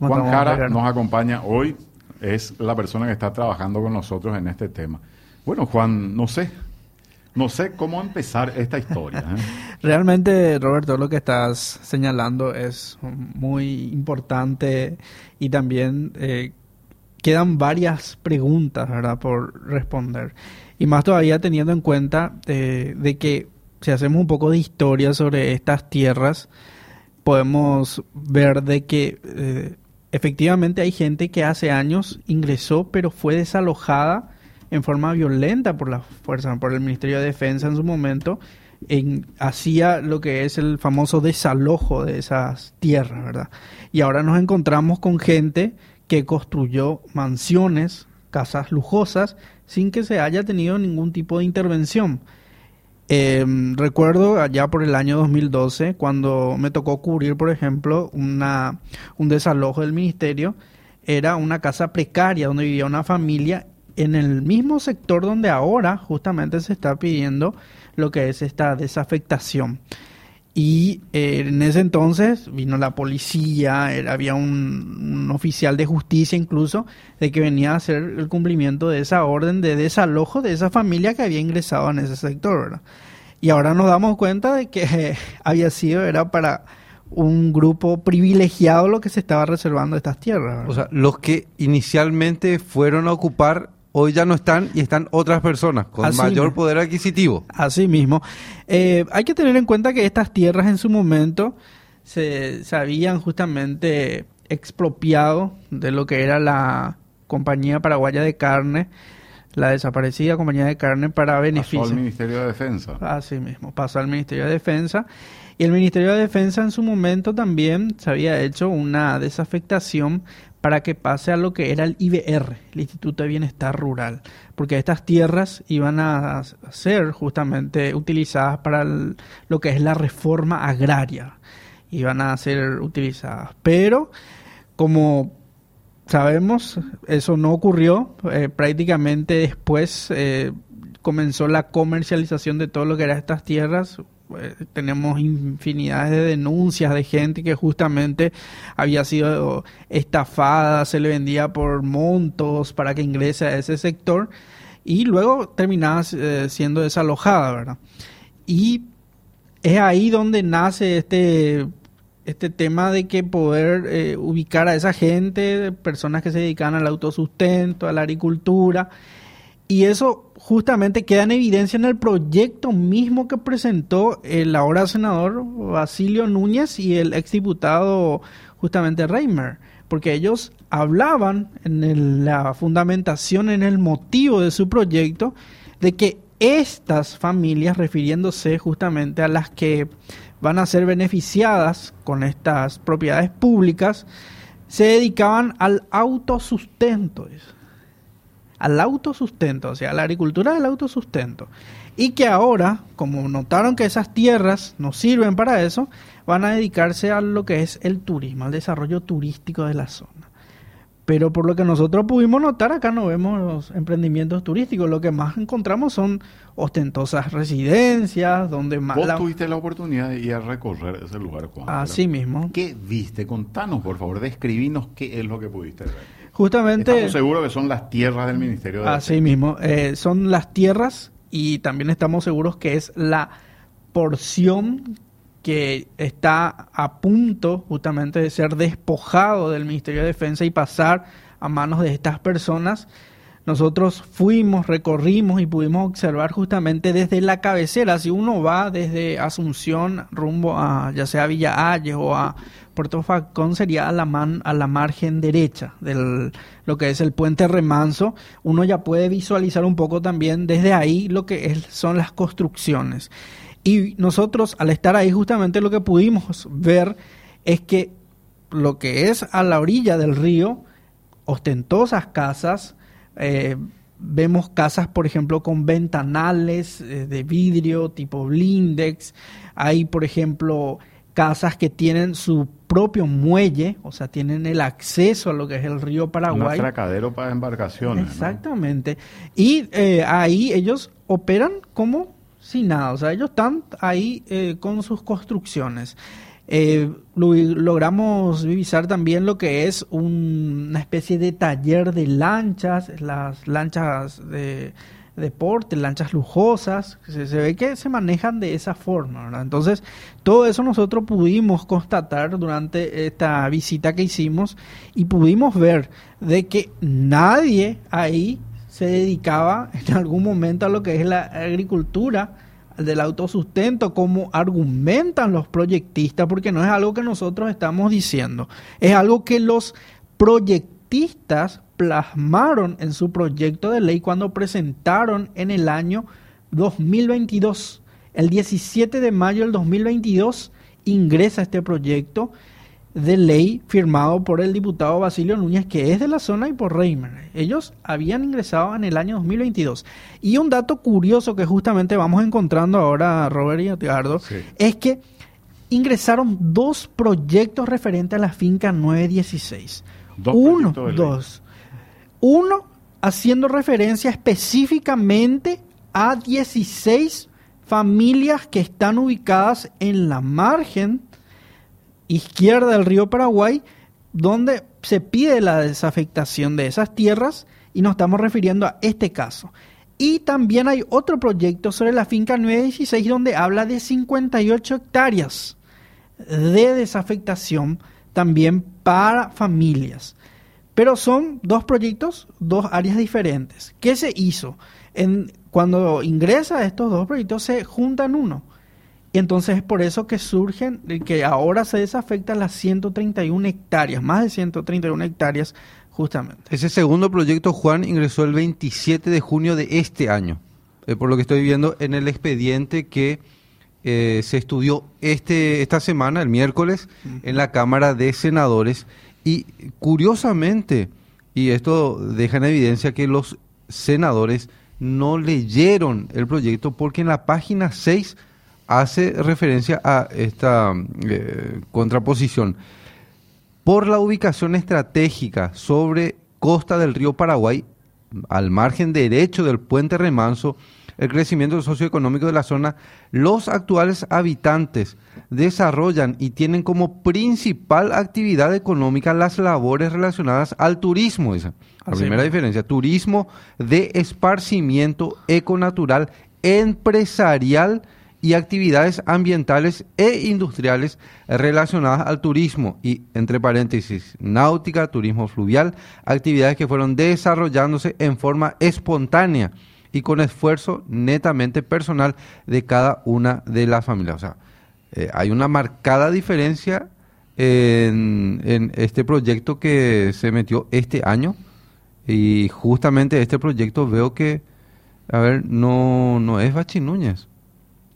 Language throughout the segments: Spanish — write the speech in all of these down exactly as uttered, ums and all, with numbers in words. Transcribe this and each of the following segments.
Juan Jara nos acompaña hoy, es la persona que está trabajando con nosotros en este tema. Bueno, Juan, no sé, no sé cómo empezar esta historia, ¿eh? Realmente, Roberto, lo que estás señalando es muy importante y también eh, quedan varias preguntas, ¿verdad?, por responder. Y más todavía teniendo en cuenta eh, de que si hacemos un poco de historia sobre estas tierras, podemos ver de que eh, efectivamente hay gente que hace años ingresó, pero fue desalojada en forma violenta por la fuerza, por el Ministerio de Defensa en su momento, en, hacía lo que es el famoso desalojo de esas tierras, ¿verdad? Y ahora nos encontramos con gente que construyó mansiones, casas lujosas, sin que se haya tenido ningún tipo de intervención. Eh, recuerdo allá por el año dos mil doce, cuando me tocó cubrir, por ejemplo, una, un desalojo del ministerio. Era una casa precaria donde vivía una familia en el mismo sector donde ahora justamente se está pidiendo lo que es esta desafectación. Y eh, en ese entonces vino la policía, era, había un, un oficial de justicia incluso, de que venía a hacer el cumplimiento de esa orden de desalojo de esa familia que había ingresado en ese sector, ¿verdad? Y ahora nos damos cuenta de que eh, había sido, era para un grupo privilegiado lo que se estaba reservando estas tierras, ¿verdad? O sea, los que inicialmente fueron a ocupar, hoy ya no están y están otras personas con así mayor mismo poder adquisitivo. Así mismo. Eh, hay que tener en cuenta que estas tierras en su momento se, se habían justamente expropiado de lo que era la Compañía Paraguaya de Carne, la desaparecida Compañía de Carne, para beneficio. Pasó al Ministerio de Defensa. Así mismo, pasó al Ministerio de Defensa. Y el Ministerio de Defensa en su momento también se había hecho una desafectación para que pase a lo que era el I B R, el Instituto de Bienestar Rural, porque estas tierras iban a ser justamente utilizadas para el, lo que es la reforma agraria, iban a ser utilizadas, pero como sabemos, eso no ocurrió, eh, prácticamente después eh, comenzó la comercialización de todo lo que eran estas tierras. Tenemos infinidades de denuncias de gente que justamente había sido estafada, se le vendía por montos para que ingrese a ese sector y luego terminaba eh, siendo desalojada, ¿verdad? Y es ahí donde nace este, este tema de que poder eh, ubicar a esa gente, personas que se dedican al autosustento, a la agricultura, y eso justamente queda en evidencia en el proyecto mismo que presentó el ahora senador Basilio Núñez y el exdiputado justamente Reimer, porque ellos hablaban en el, la fundamentación, en el motivo de su proyecto, de que estas familias, refiriéndose justamente a las que van a ser beneficiadas con estas propiedades públicas, se dedicaban al autosustento, al autosustento, o sea, a la agricultura del autosustento, y que ahora, como notaron que esas tierras no sirven para eso, van a dedicarse a lo que es el turismo, al desarrollo turístico de la zona. Pero por lo que nosotros pudimos notar, acá no vemos los emprendimientos turísticos, lo que más encontramos son ostentosas residencias, donde más... Vos la... tuviste la oportunidad de ir a recorrer ese lugar, Juan. Así ¿verdad? mismo. ¿Qué viste? Contanos, por favor, describinos qué es lo que pudiste ver. Justamente... Estamos seguros que son las tierras del Ministerio de Defensa. Así mismo, eh, son las tierras y también estamos seguros que es la porción que está a punto justamente de ser despojado del Ministerio de Defensa y pasar a manos de estas personas. Nosotros fuimos, recorrimos y pudimos observar justamente desde la cabecera. Si uno va desde Asunción rumbo a ya sea Villa Hayes o a Puerto Falcón, sería a la, man, a la margen derecha del lo que es el Puente Remanso. Uno ya puede visualizar un poco también desde ahí lo que es, son las construcciones. Y nosotros, al estar ahí, justamente lo que pudimos ver es que lo que es a la orilla del río, ostentosas casas, eh, vemos casas, por ejemplo, con ventanales eh, de vidrio tipo blindex. Hay, por ejemplo, casas que tienen su propio muelle, o sea, tienen el acceso a lo que es el río Paraguay. Un atracadero para embarcaciones. Exactamente. ¿No? Y eh, ahí ellos operan como si nada, o sea, ellos están ahí eh, con sus construcciones. Eh, logramos visar también lo que es un, una especie de taller de lanchas, las lanchas de deporte, lanchas lujosas, se, se ve que se manejan de esa forma, ¿verdad? Entonces, todo eso nosotros pudimos constatar durante esta visita que hicimos y pudimos ver de que nadie ahí se dedicaba en algún momento a lo que es la agricultura del autosustento, como argumentan los proyectistas, porque no es algo que nosotros estamos diciendo, es algo que los proyectistas plasmaron en su proyecto de ley cuando presentaron en el año dos mil veintidós. El diecisiete de mayo del dos mil veintidós ingresa este proyecto de ley firmado por el diputado Basilio Núñez, que es de la zona, y por Reimer. Ellos habían ingresado en el año dos mil veintidós. Y un dato curioso que justamente vamos encontrando ahora, Robert y Edgardo, sí, es que ingresaron dos proyectos referentes a la finca nueve dieciséis. ¿Dos Uno, dos. Uno haciendo referencia específicamente a dieciséis familias que están ubicadas en la margen izquierda del río Paraguay, donde se pide la desafectación de esas tierras, y nos estamos refiriendo a este caso. Y también hay otro proyecto sobre la finca nueve dieciséis donde habla de cincuenta y ocho hectáreas de desafectación también para familias. Pero son dos proyectos, dos áreas diferentes. ¿Qué se hizo? En, cuando ingresa estos dos proyectos se juntan uno. Y entonces es por eso que surgen, que ahora se desafectan las ciento treinta y una hectáreas, más de ciento treinta y una hectáreas justamente. Ese segundo proyecto, Juan, ingresó el veintisiete de junio de este año, eh, por lo que estoy viendo en el expediente que eh, se estudió este esta semana, el miércoles, mm. en la Cámara de Senadores. Y curiosamente, y esto deja en evidencia que los senadores no leyeron el proyecto, porque en la página seis hace referencia a esta eh, contraposición. Por la ubicación estratégica sobre costa del río Paraguay, al margen derecho del puente Remanso, el crecimiento socioeconómico de la zona, los actuales habitantes desarrollan y tienen como principal actividad económica las labores relacionadas al turismo. Esa. La Así primera bien. diferencia, turismo de esparcimiento econatural, empresarial y actividades ambientales e industriales relacionadas al turismo, y entre paréntesis, náutica, turismo fluvial, actividades que fueron desarrollándose en forma espontánea y con esfuerzo netamente personal de cada una de las familias. O sea, eh, hay una marcada diferencia en, en este proyecto que se metió este año, y justamente este proyecto veo que, a ver, no, no es Bachi Núñez.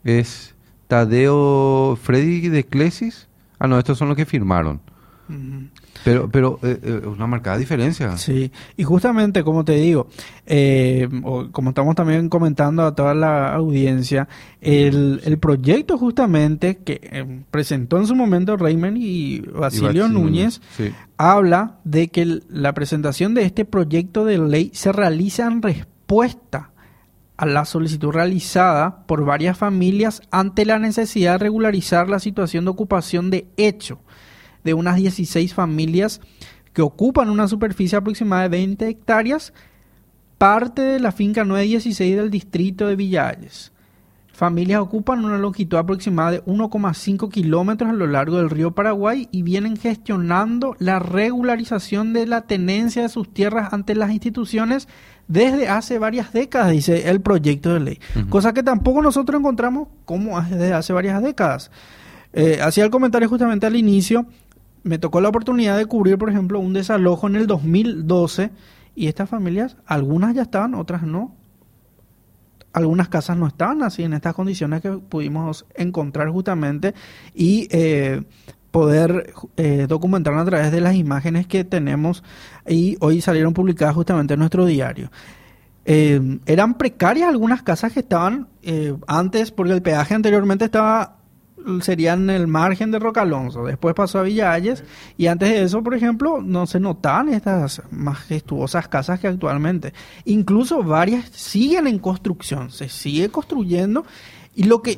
Es Tadeo Freddy de Eclesis. Ah, no, estos son los que firmaron. Uh-huh. Pero pero eh, eh, una marcada diferencia. Sí, y justamente como te digo, eh, como estamos también comentando a toda la audiencia, el, el proyecto justamente que eh, presentó en su momento Reimer y Basilio Núñez, sí, habla de que el, la presentación de este proyecto de ley se realiza en respuesta a la solicitud realizada por varias familias ante la necesidad de regularizar la situación de ocupación de hecho de unas dieciséis familias que ocupan una superficie aproximada de veinte hectáreas, parte de la finca nueve dieciséis del distrito de Villa Hayes. Familias ocupan una longitud aproximada de uno coma cinco kilómetros a lo largo del río Paraguay y vienen gestionando la regularización de la tenencia de sus tierras ante las instituciones desde hace varias décadas, dice el proyecto de ley. Uh-huh. Cosa que tampoco nosotros encontramos como desde hace varias décadas. Eh, hacía el comentario justamente al inicio, me tocó la oportunidad de cubrir, por ejemplo, un desalojo en el dos mil doce, y estas familias, algunas ya estaban, otras no. Algunas casas no estaban así en estas condiciones que pudimos encontrar justamente y eh, poder eh, documentar a través de las imágenes que tenemos, y hoy salieron publicadas justamente en nuestro diario. Eh, eran precarias algunas casas que estaban eh, antes, porque el peaje anteriormente estaba, sería en el margen de Roca Alonso, después pasó a Villa Hayes, y antes de eso, por ejemplo, no se notaban estas majestuosas casas que actualmente, incluso varias siguen en construcción, se sigue construyendo, y lo que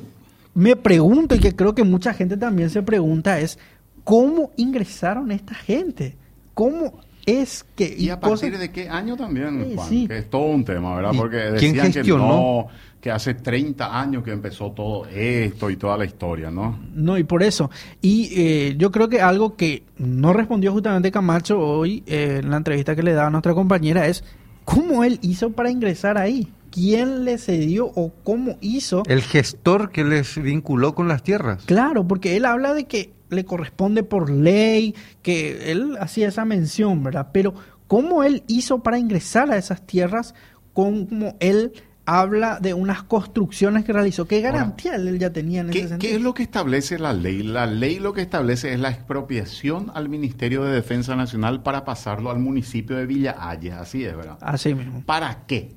me pregunto, y que creo que mucha gente también se pregunta, es ¿cómo ingresaron esta gente? ¿Cómo es que...? ¿Y, y a partir cosas... de qué año también, Juan? Sí, sí. Que es todo un tema, ¿verdad? Porque decían que no, que hace treinta años que empezó todo esto y toda la historia, ¿no? No, y por eso. Y eh, yo creo que algo que no respondió justamente Camacho hoy eh, en la entrevista que le daba a nuestra compañera es ¿cómo él hizo para ingresar ahí? ¿Quién le cedió o cómo hizo? El gestor que les vinculó con las tierras. Claro, porque él habla de que le corresponde por ley, que él hacía esa mención, ¿verdad? Pero ¿cómo él hizo para ingresar a esas tierras? ¿Cómo él habla de unas construcciones que realizó? ¿Qué garantía ahora, él ya tenía en ese sentido? ¿Qué es lo que establece la ley? La ley lo que establece es la expropiación al Ministerio de Defensa Nacional para pasarlo al municipio de Villa Hayes. Así es, ¿verdad? Así mismo. ¿Para qué?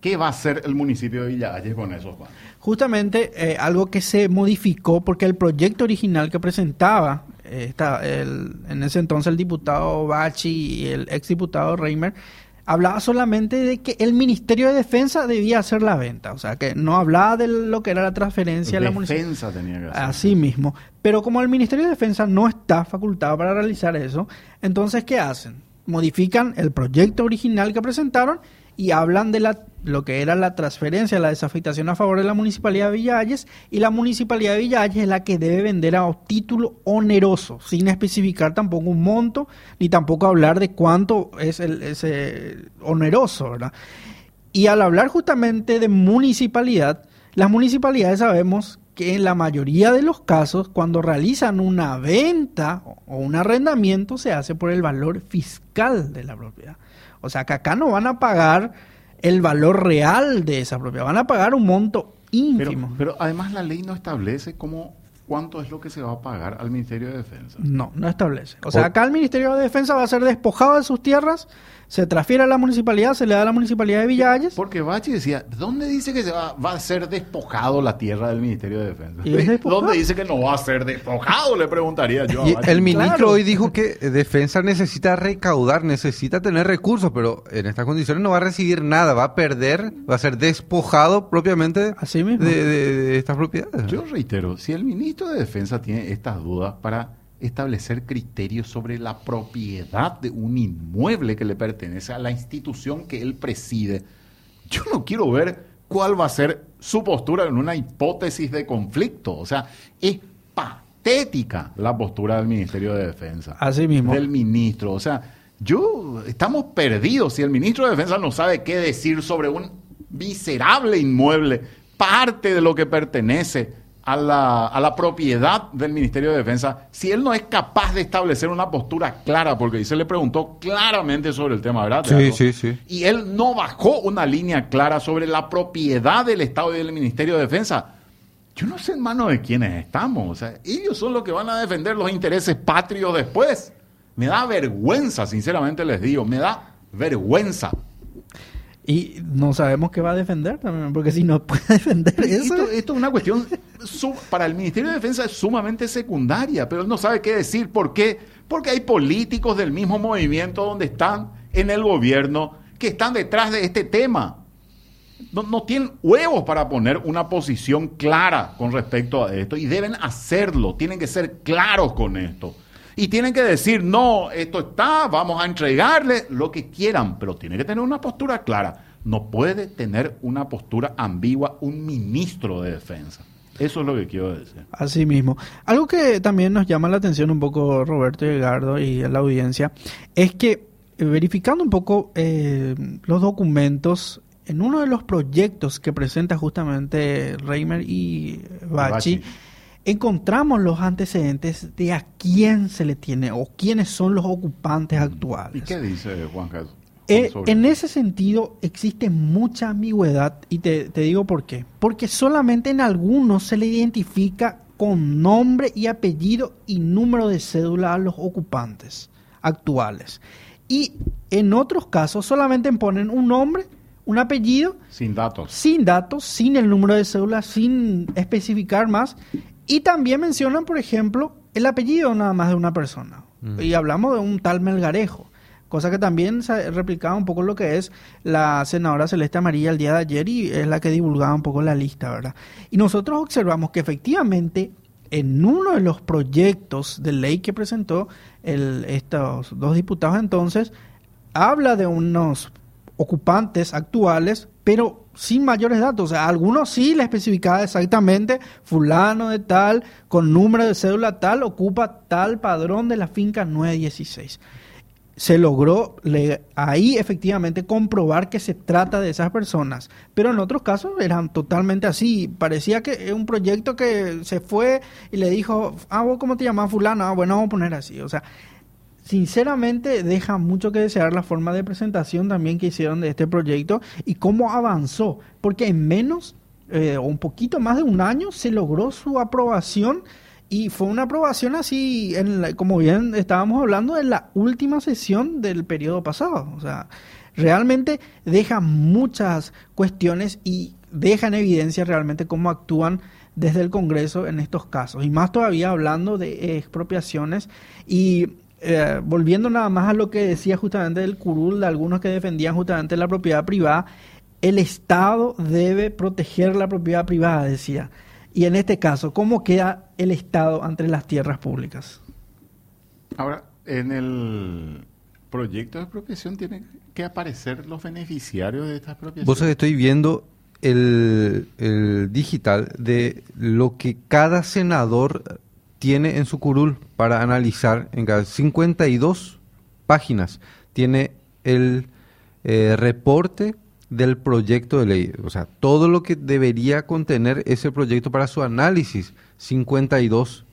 ¿Qué va a hacer el municipio de Villa Hayes con eso, Juan? Justamente eh, algo que se modificó porque el proyecto original que presentaba eh, esta, el, en ese entonces el diputado Bachi y el exdiputado Reimer hablaba solamente de que el Ministerio de Defensa debía hacer la venta. O sea, que no hablaba de lo que era la transferencia de la municipalidad. Defensa tenía que hacer. Así mismo. Pero como el Ministerio de Defensa no está facultado para realizar eso, entonces, ¿qué hacen? Modifican el proyecto original que presentaron y hablan de la, lo que era la transferencia, la desafectación a favor de la Municipalidad de Villa Hayes, y la Municipalidad de Villa Hayes es la que debe vender a título oneroso, sin especificar tampoco un monto, ni tampoco hablar de cuánto es el, ese oneroso, ¿verdad? Y al hablar justamente de municipalidad, las municipalidades sabemos que en la mayoría de los casos, cuando realizan una venta o un arrendamiento, se hace por el valor fiscal de la propiedad. O sea, que acá no van a pagar el valor real de esa propiedad, van a pagar un monto ínfimo. Pero, pero además la ley no establece cómo, cuánto es lo que se va a pagar al Ministerio de Defensa. No, no establece. O sea, acá el Ministerio de Defensa va a ser despojado de sus tierras, se transfiere a la municipalidad, se le da a la Municipalidad de Villa Hayes. Porque Bachi decía, ¿dónde dice que se va, va a ser despojado la tierra del Ministerio de Defensa? ¿Dónde dice que no va a ser despojado? Le preguntaría yo a Bachi. El ministro claro. hoy dijo que Defensa necesita recaudar, necesita tener recursos, pero en estas condiciones no va a recibir nada, va a perder, va a ser despojado propiamente Así mismo. De, de, de estas propiedades. Yo reitero, si el ministro de Defensa tiene estas dudas para establecer criterios sobre la propiedad de un inmueble que le pertenece a la institución que él preside, yo no quiero ver cuál va a ser su postura en una hipótesis de conflicto. O sea, es patética la postura del Ministerio de Defensa. Así mismo. Del ministro. O sea, yo estamos perdidos. Si el ministro de Defensa no sabe qué decir sobre un miserable inmueble, parte de lo que pertenece a la, a la propiedad del Ministerio de Defensa, si él no es capaz de establecer una postura clara, porque ahí se le preguntó claramente sobre el tema, ¿verdad? Sí, sí, sí. Y él no bajó una línea clara sobre la propiedad del Estado y del Ministerio de Defensa. Yo no sé en manos de quiénes estamos. O sea, ellos son los que van a defender los intereses patrios después. Me da vergüenza, sinceramente les digo, me da vergüenza. Y no sabemos qué va a defender también, porque si no puede defender eso... Esto, esto es una cuestión, sub, para el Ministerio de Defensa es sumamente secundaria, pero él no sabe qué decir. ¿Por qué? Porque hay políticos del mismo movimiento donde están en el gobierno que están detrás de este tema. No, no tienen huevos para poner una posición clara con respecto a esto, y deben hacerlo, tienen que ser claros con esto. Y tienen que decir, no, esto está, vamos a entregarle lo que quieran, pero tiene que tener una postura clara. No puede tener una postura ambigua un ministro de Defensa. Eso es lo que quiero decir. Así mismo. Algo que también nos llama la atención un poco, Roberto y Edgardo y la audiencia, es que verificando un poco eh, los documentos, en uno de los proyectos que presenta justamente Reimer y Bachi, Bachi. encontramos los antecedentes de a quién se le tiene o quiénes son los ocupantes actuales. ¿Y qué dice Juan Jara? Eh, en ese sentido existe mucha ambigüedad y te, te digo por qué. Porque solamente en algunos se le identifica con nombre y apellido y número de cédula a los ocupantes actuales. Y en otros casos solamente ponen un nombre, un apellido. Sin datos. Sin datos, sin el número de cédula, sin especificar más. Y también mencionan, por ejemplo, el apellido nada más de una persona. Mm. Y hablamos de un tal Melgarejo. cosa que también se replicaba un poco lo que es la senadora Celeste Amarilla el día de ayer, y es la que divulgaba un poco la lista, ¿verdad? Y nosotros observamos que efectivamente en uno de los proyectos de ley que presentó el, estos dos diputados entonces, habla de unos ocupantes actuales, pero sin mayores datos. O sea, algunos sí le especificaba exactamente, fulano de tal, con número de cédula tal, ocupa tal padrón de la finca nueve dieciséis. Se logró le, ahí efectivamente comprobar que se trata de esas personas, pero en otros casos eran totalmente así. Parecía que un proyecto que se fue y le dijo, ah, vos cómo te llamás fulano, ah, bueno, vamos a poner así. O sea, sinceramente deja mucho que desear la forma de presentación también que hicieron de este proyecto y cómo avanzó, porque en menos o eh, un poquito más de un año se logró su aprobación. Y fue una aprobación así, en la, como bien estábamos hablando, en la última sesión del periodo pasado. O sea, realmente deja muchas cuestiones y deja en evidencia realmente cómo actúan desde el Congreso en estos casos. Y más todavía hablando de expropiaciones y eh, volviendo nada más a lo que decía justamente del curul, de algunos que defendían justamente la propiedad privada, el Estado debe proteger la propiedad privada, decía. Y en este caso, ¿cómo queda el Estado ante las tierras públicas? Ahora, en el proyecto de expropiación tienen que aparecer los beneficiarios de estas expropiaciones. Vos estoy viendo el, el digital de lo que cada senador tiene en su curul para analizar. En cada cincuenta y dos páginas tiene el eh, reporte del proyecto de ley, o sea, todo lo que debería contener ese proyecto para su análisis, cincuenta y dos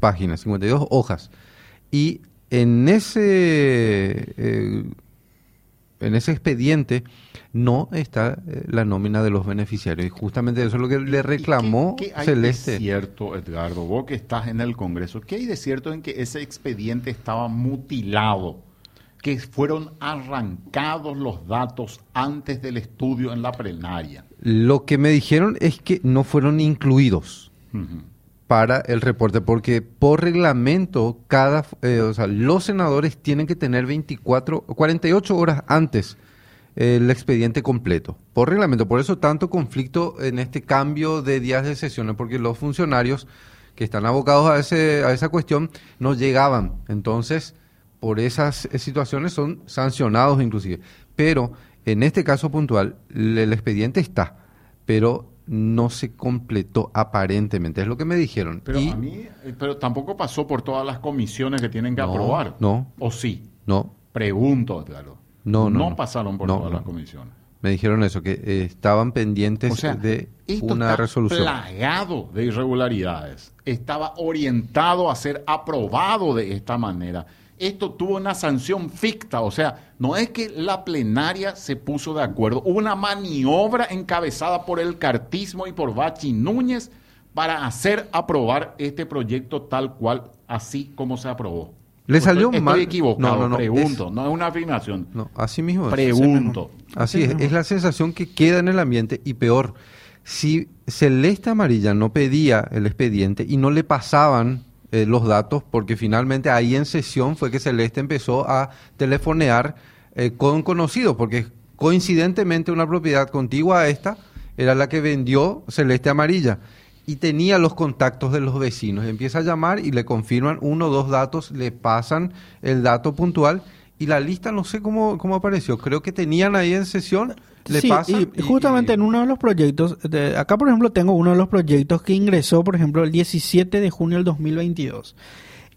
páginas, cincuenta y dos hojas. Y en ese eh, en ese expediente no está eh, la nómina de los beneficiarios, y justamente eso es lo que le reclamó ¿Qué, qué hay Celeste. De cierto, Edgardo, vos que estás en el Congreso, ¿qué hay de cierto en que ese expediente estaba mutilado? Que fueron arrancados los datos antes del estudio en la plenaria. Lo que me dijeron es que no fueron incluidos uh-huh. para el reporte, porque por reglamento cada, eh, o sea, los senadores tienen que tener veinticuatro, cuarenta y ocho horas antes eh, el expediente completo. Por reglamento, por eso tanto conflicto en este cambio de días de sesiones, porque los funcionarios que están abocados a ese a esa cuestión no llegaban, entonces por esas situaciones son sancionados inclusive. Pero en este caso puntual, el expediente está, pero no se completó aparentemente, es lo que me dijeron. Pero y, a mí, pero tampoco pasó por todas las comisiones que tienen que no, aprobar. No. ¿O sí? No. Pregunto, claro. No, no. No pasaron por no, todas no. las comisiones. Me dijeron eso, que eh, estaban pendientes o sea, de esto una está resolución. Plagado de irregularidades. Estaba orientado a ser aprobado de esta manera. Esto tuvo una sanción ficta, o sea, no es que la plenaria se puso de acuerdo. Hubo una maniobra encabezada por el Cartismo y por Bachi Núñez para hacer aprobar este proyecto tal cual, así como se aprobó. ¿Le salió estoy, mal? Estoy equivocado, no, no, no, pregunto, es, no es una afirmación. No, así mismo es. Pregunto. Así es, es la sensación que queda en el ambiente y peor. Si Celeste Amarilla no pedía el expediente y no le pasaban Eh, los datos, porque finalmente ahí en sesión fue que Celeste empezó a telefonear eh, con conocidos, porque coincidentemente una propiedad contigua a esta era la que vendió Celeste Amarilla y tenía los contactos de los vecinos. Empieza a llamar y le confirman uno o dos datos, le pasan el dato puntual y la lista no sé cómo, cómo apareció, creo que tenían ahí en sesión. Le sí, y, y justamente y, en uno de los proyectos, de, acá por ejemplo tengo uno de los proyectos que ingresó, por ejemplo, el diecisiete de junio del dos mil veintidós.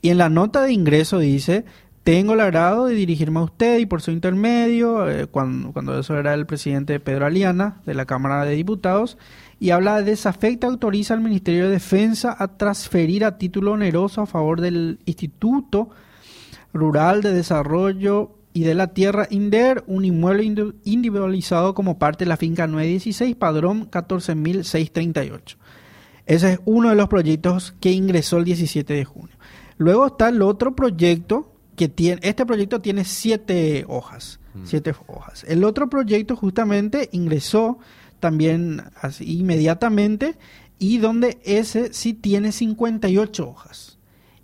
Y en la nota de ingreso dice, tengo el agrado de dirigirme a usted y por su intermedio, eh, cuando, cuando eso era el presidente Pedro Aliana, de la Cámara de Diputados, y habla de desafecta, autoriza al Ministerio de Defensa a transferir a título oneroso a favor del Instituto Rural de Desarrollo y de la Tierra, INDER, un inmueble individualizado como parte de la finca nueve dieciséis, padrón catorce mil seiscientos treinta y ocho. Ese es uno de los proyectos que ingresó el diecisiete de junio. Luego está el otro proyecto, que tiene, este proyecto tiene siete hojas, mm. siete hojas. El otro proyecto justamente ingresó también así inmediatamente, y donde ese sí tiene cincuenta y ocho hojas,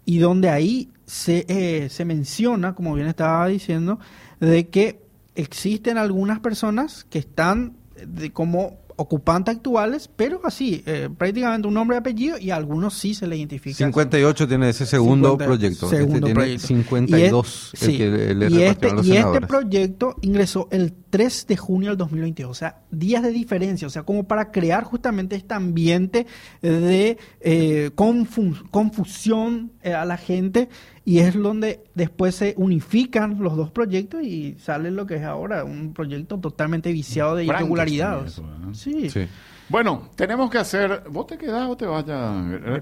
y donde ahí se, eh, se menciona, como bien estaba diciendo, de que existen algunas personas que están de, como ocupantes actuales, pero así, eh, prácticamente un nombre y apellido, y a algunos sí se le identifica. cincuenta y ocho así. Tiene ese segundo cincuenta, proyecto. Segundo este proyecto. Tiene cincuenta y dos. Y, es, el sí, que le y, este, los y este proyecto ingresó el tres de junio del dos mil veintidós, o sea, días de diferencia, o sea, como para crear justamente este ambiente de eh, confus confusión eh, a la gente, y es donde después se unifican los dos proyectos y sale lo que es ahora un proyecto totalmente viciado de Frank irregularidades. Eso, sí. sí. Bueno, tenemos que hacer... ¿Vos te quedás o te vas ya?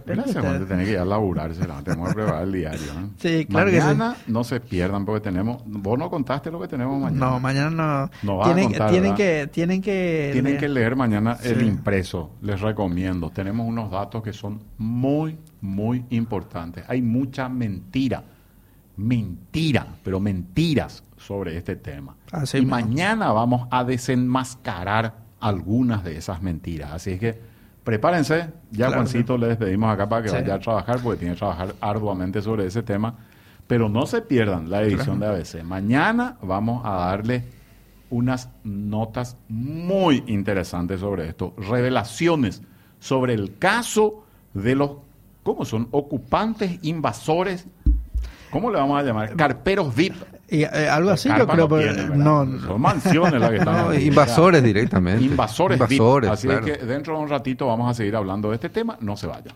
Gracias, te tenés que ir a laburar, será. Tenemos que preparar el diario, ¿no? Sí, claro mañana que sí. Mañana no se pierdan porque tenemos... Vos no contaste lo que tenemos mañana. No, mañana no... no vas tienen, a contar, tienen que Tienen que tienen leer, que leer mañana sí. el impreso. Les recomiendo. Tenemos unos datos que son muy, muy importantes. Hay mucha mentira. Mentira, pero mentiras sobre este tema. Así y mismo. Mañana vamos a desenmascarar algunas de esas mentiras. Así es que prepárense. Ya claro, Juancito sí. le despedimos acá para que sí. vaya a trabajar, porque tiene que trabajar arduamente sobre ese tema. Pero no se pierdan la edición claro. de A B C. Mañana vamos a darle unas notas muy interesantes sobre esto. Revelaciones sobre el caso de los, ¿cómo son? Ocupantes, invasores, ¿cómo le vamos a llamar? Carperos V I P. Y, eh, algo así, yo creo, no, tiene, no, no. Son mansiones las que están. No, invasores directamente. Invasores, invasores V I P. Así claro. es que dentro de un ratito vamos a seguir hablando de este tema. No se vayan.